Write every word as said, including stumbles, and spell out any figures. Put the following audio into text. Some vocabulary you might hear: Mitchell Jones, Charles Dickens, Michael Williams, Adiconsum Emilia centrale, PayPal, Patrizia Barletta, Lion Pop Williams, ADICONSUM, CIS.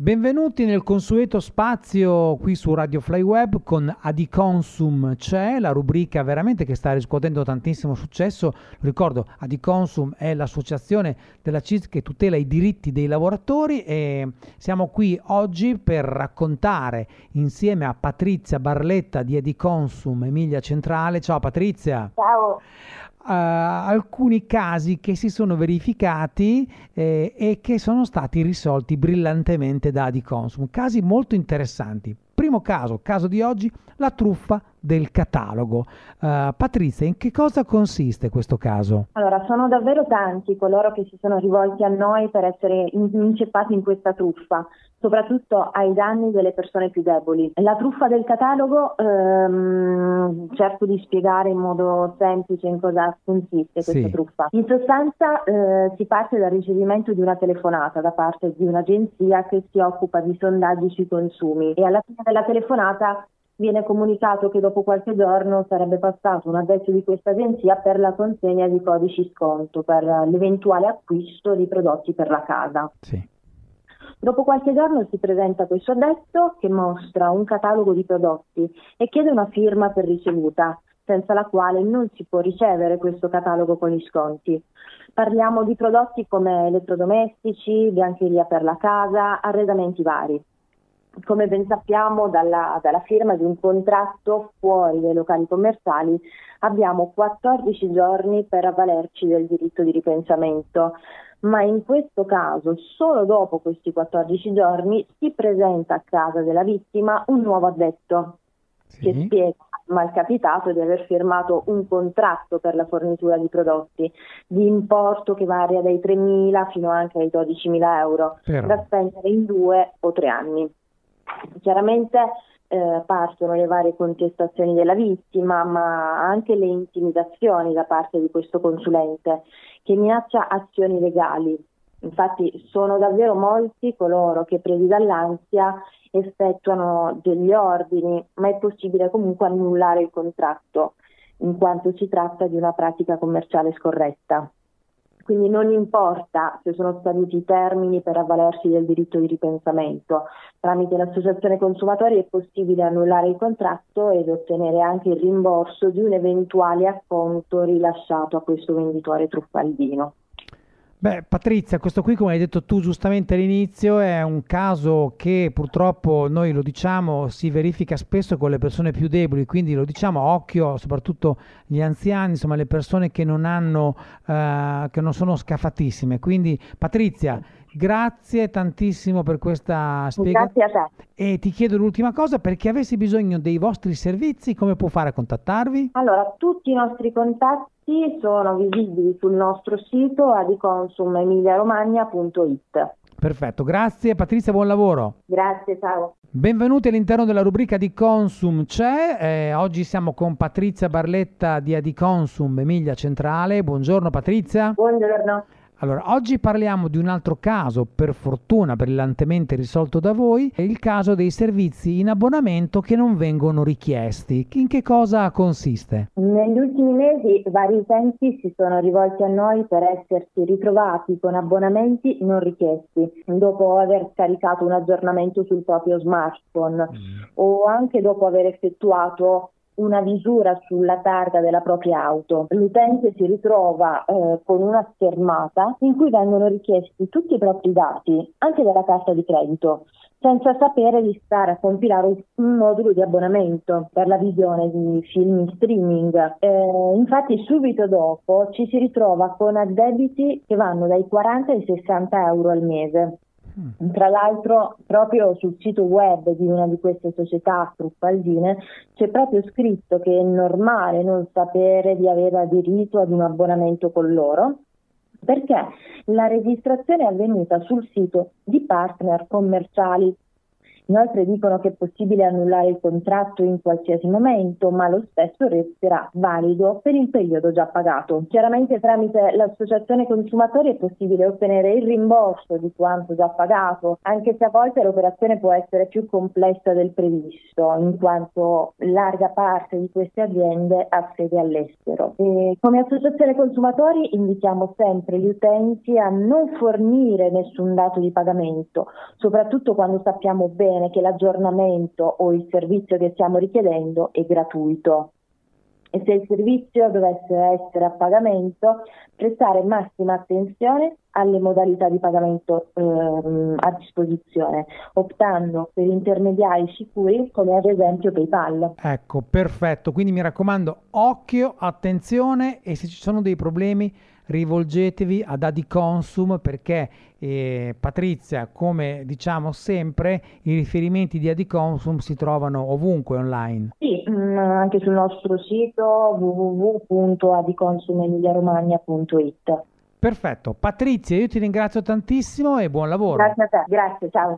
Benvenuti nel consueto spazio qui su Radio Fly Web con Adiconsum c'è, la rubrica veramente che sta riscuotendo tantissimo successo. Ricordo, Adiconsum è l'associazione della C I S che tutela i diritti dei lavoratori e siamo qui oggi per raccontare insieme a Patrizia Barletta di Adiconsum Emilia Centrale. Ciao Patrizia! Ciao! Uh, alcuni casi che si sono verificati eh, e che sono stati risolti brillantemente da Adiconsum, casi molto interessanti. Primo caso, caso di oggi, la truffa del catalogo. Uh, Patrizia, in che cosa consiste questo caso? Allora, sono davvero tanti coloro che si sono rivolti a noi per essere inceppati in questa truffa, soprattutto ai danni delle persone più deboli. La truffa del catalogo, ehm, cerco di spiegare in modo semplice in cosa consiste questa sì. truffa. In sostanza eh, si parte dal ricevimento di una telefonata da parte di un'agenzia che si occupa di sondaggi sui consumi e alla fine della telefonata viene comunicato che dopo qualche giorno sarebbe passato un addetto di questa agenzia per la consegna di codici sconto per l'eventuale acquisto di prodotti per la casa. Sì. Dopo qualche giorno si presenta questo addetto che mostra un catalogo di prodotti e chiede una firma per ricevuta, senza la quale non si può ricevere questo catalogo con gli sconti. Parliamo di prodotti come elettrodomestici, biancheria per la casa, arredamenti vari. Come ben sappiamo dalla, dalla firma di un contratto fuori dai locali commerciali abbiamo quattordici giorni per avvalerci del diritto di ripensamento, ma in questo caso solo dopo questi quattordici giorni si presenta a casa della vittima un nuovo addetto sì. che spiega al malcapitato di aver firmato un contratto per la fornitura di prodotti di importo che varia dai tremila fino anche ai dodicimila euro Però. da spendere in due o tre anni. Chiaramente eh, partono le varie contestazioni della vittima, ma anche le intimidazioni da parte di questo consulente che minaccia azioni legali. Infatti sono davvero molti coloro che, presi dall'ansia, effettuano degli ordini, ma è possibile comunque annullare il contratto in quanto si tratta di una pratica commerciale scorretta. Quindi non importa se sono scaduti i termini per avvalersi del diritto di ripensamento, tramite l'associazione consumatori è possibile annullare il contratto ed ottenere anche il rimborso di un eventuale acconto rilasciato a questo venditore truffaldino. Beh, Patrizia, questo qui, come hai detto tu giustamente all'inizio, è un caso che purtroppo, noi lo diciamo, si verifica spesso con le persone più deboli, quindi lo diciamo, occhio, soprattutto gli anziani, insomma le persone che non hanno, eh, che non sono scafatissime. Quindi Patrizia, grazie tantissimo per questa spiegazione. Grazie a te. E ti chiedo l'ultima cosa, per chi avesse bisogno dei vostri servizi, come può fare a contattarvi? Allora, tutti i nostri contatti sono visibili sul nostro sito adiconsum emilia romagna punto it. Perfetto, grazie Patrizia, buon lavoro. Grazie, ciao. Benvenuti all'interno della rubrica Adiconsum c'è, eh, oggi siamo con Patrizia Barletta di Adiconsum Emilia Centrale. Buongiorno Patrizia. Buongiorno. Allora, oggi parliamo di un altro caso, per fortuna brillantemente risolto da voi, è il caso dei servizi in abbonamento che non vengono richiesti. In che cosa consiste? Negli ultimi mesi vari utenti si sono rivolti a noi per essersi ritrovati con abbonamenti non richiesti, dopo aver scaricato un aggiornamento sul proprio smartphone mm. o anche dopo aver effettuato una misura sulla targa della propria auto. L'utente si ritrova eh, con una schermata in cui vengono richiesti tutti i propri dati, anche della carta di credito, senza sapere di stare a compilare un modulo di abbonamento per la visione di film in streaming. Eh, infatti subito dopo ci si ritrova con addebiti che vanno dai quaranta ai sessanta euro al mese. Tra l'altro, proprio sul sito web di una di queste società truffaldine c'è proprio scritto che è normale non sapere di aver aderito ad un abbonamento con loro, perché la registrazione è avvenuta sul sito di partner commerciali Inoltre dicono che è possibile annullare il contratto in qualsiasi momento, ma lo stesso resterà valido per il periodo già pagato. Chiaramente tramite l'associazione consumatori è possibile ottenere il rimborso di quanto già pagato, anche se a volte l'operazione può essere più complessa del previsto, in quanto larga parte di queste aziende ha sede all'estero. E come associazione consumatori invitiamo sempre gli utenti a non fornire nessun dato di pagamento, soprattutto quando sappiamo bene che l'aggiornamento o il servizio che stiamo richiedendo è gratuito. E se il servizio dovesse essere a pagamento, prestare massima attenzione alle modalità di pagamento ehm, a disposizione, optando per intermediari sicuri come ad esempio PayPal. Ecco, perfetto. Quindi mi raccomando, occhio, attenzione, e se ci sono dei problemi rivolgetevi ad Adiconsum, perché eh, Patrizia, come diciamo sempre, i riferimenti di Adiconsum si trovano ovunque online. Sì, mh, anche sul nostro sito w w w punto adiconsum emilia romagna punto i t. Perfetto, Patrizia, io ti ringrazio tantissimo e buon lavoro. Grazie a te, grazie, ciao.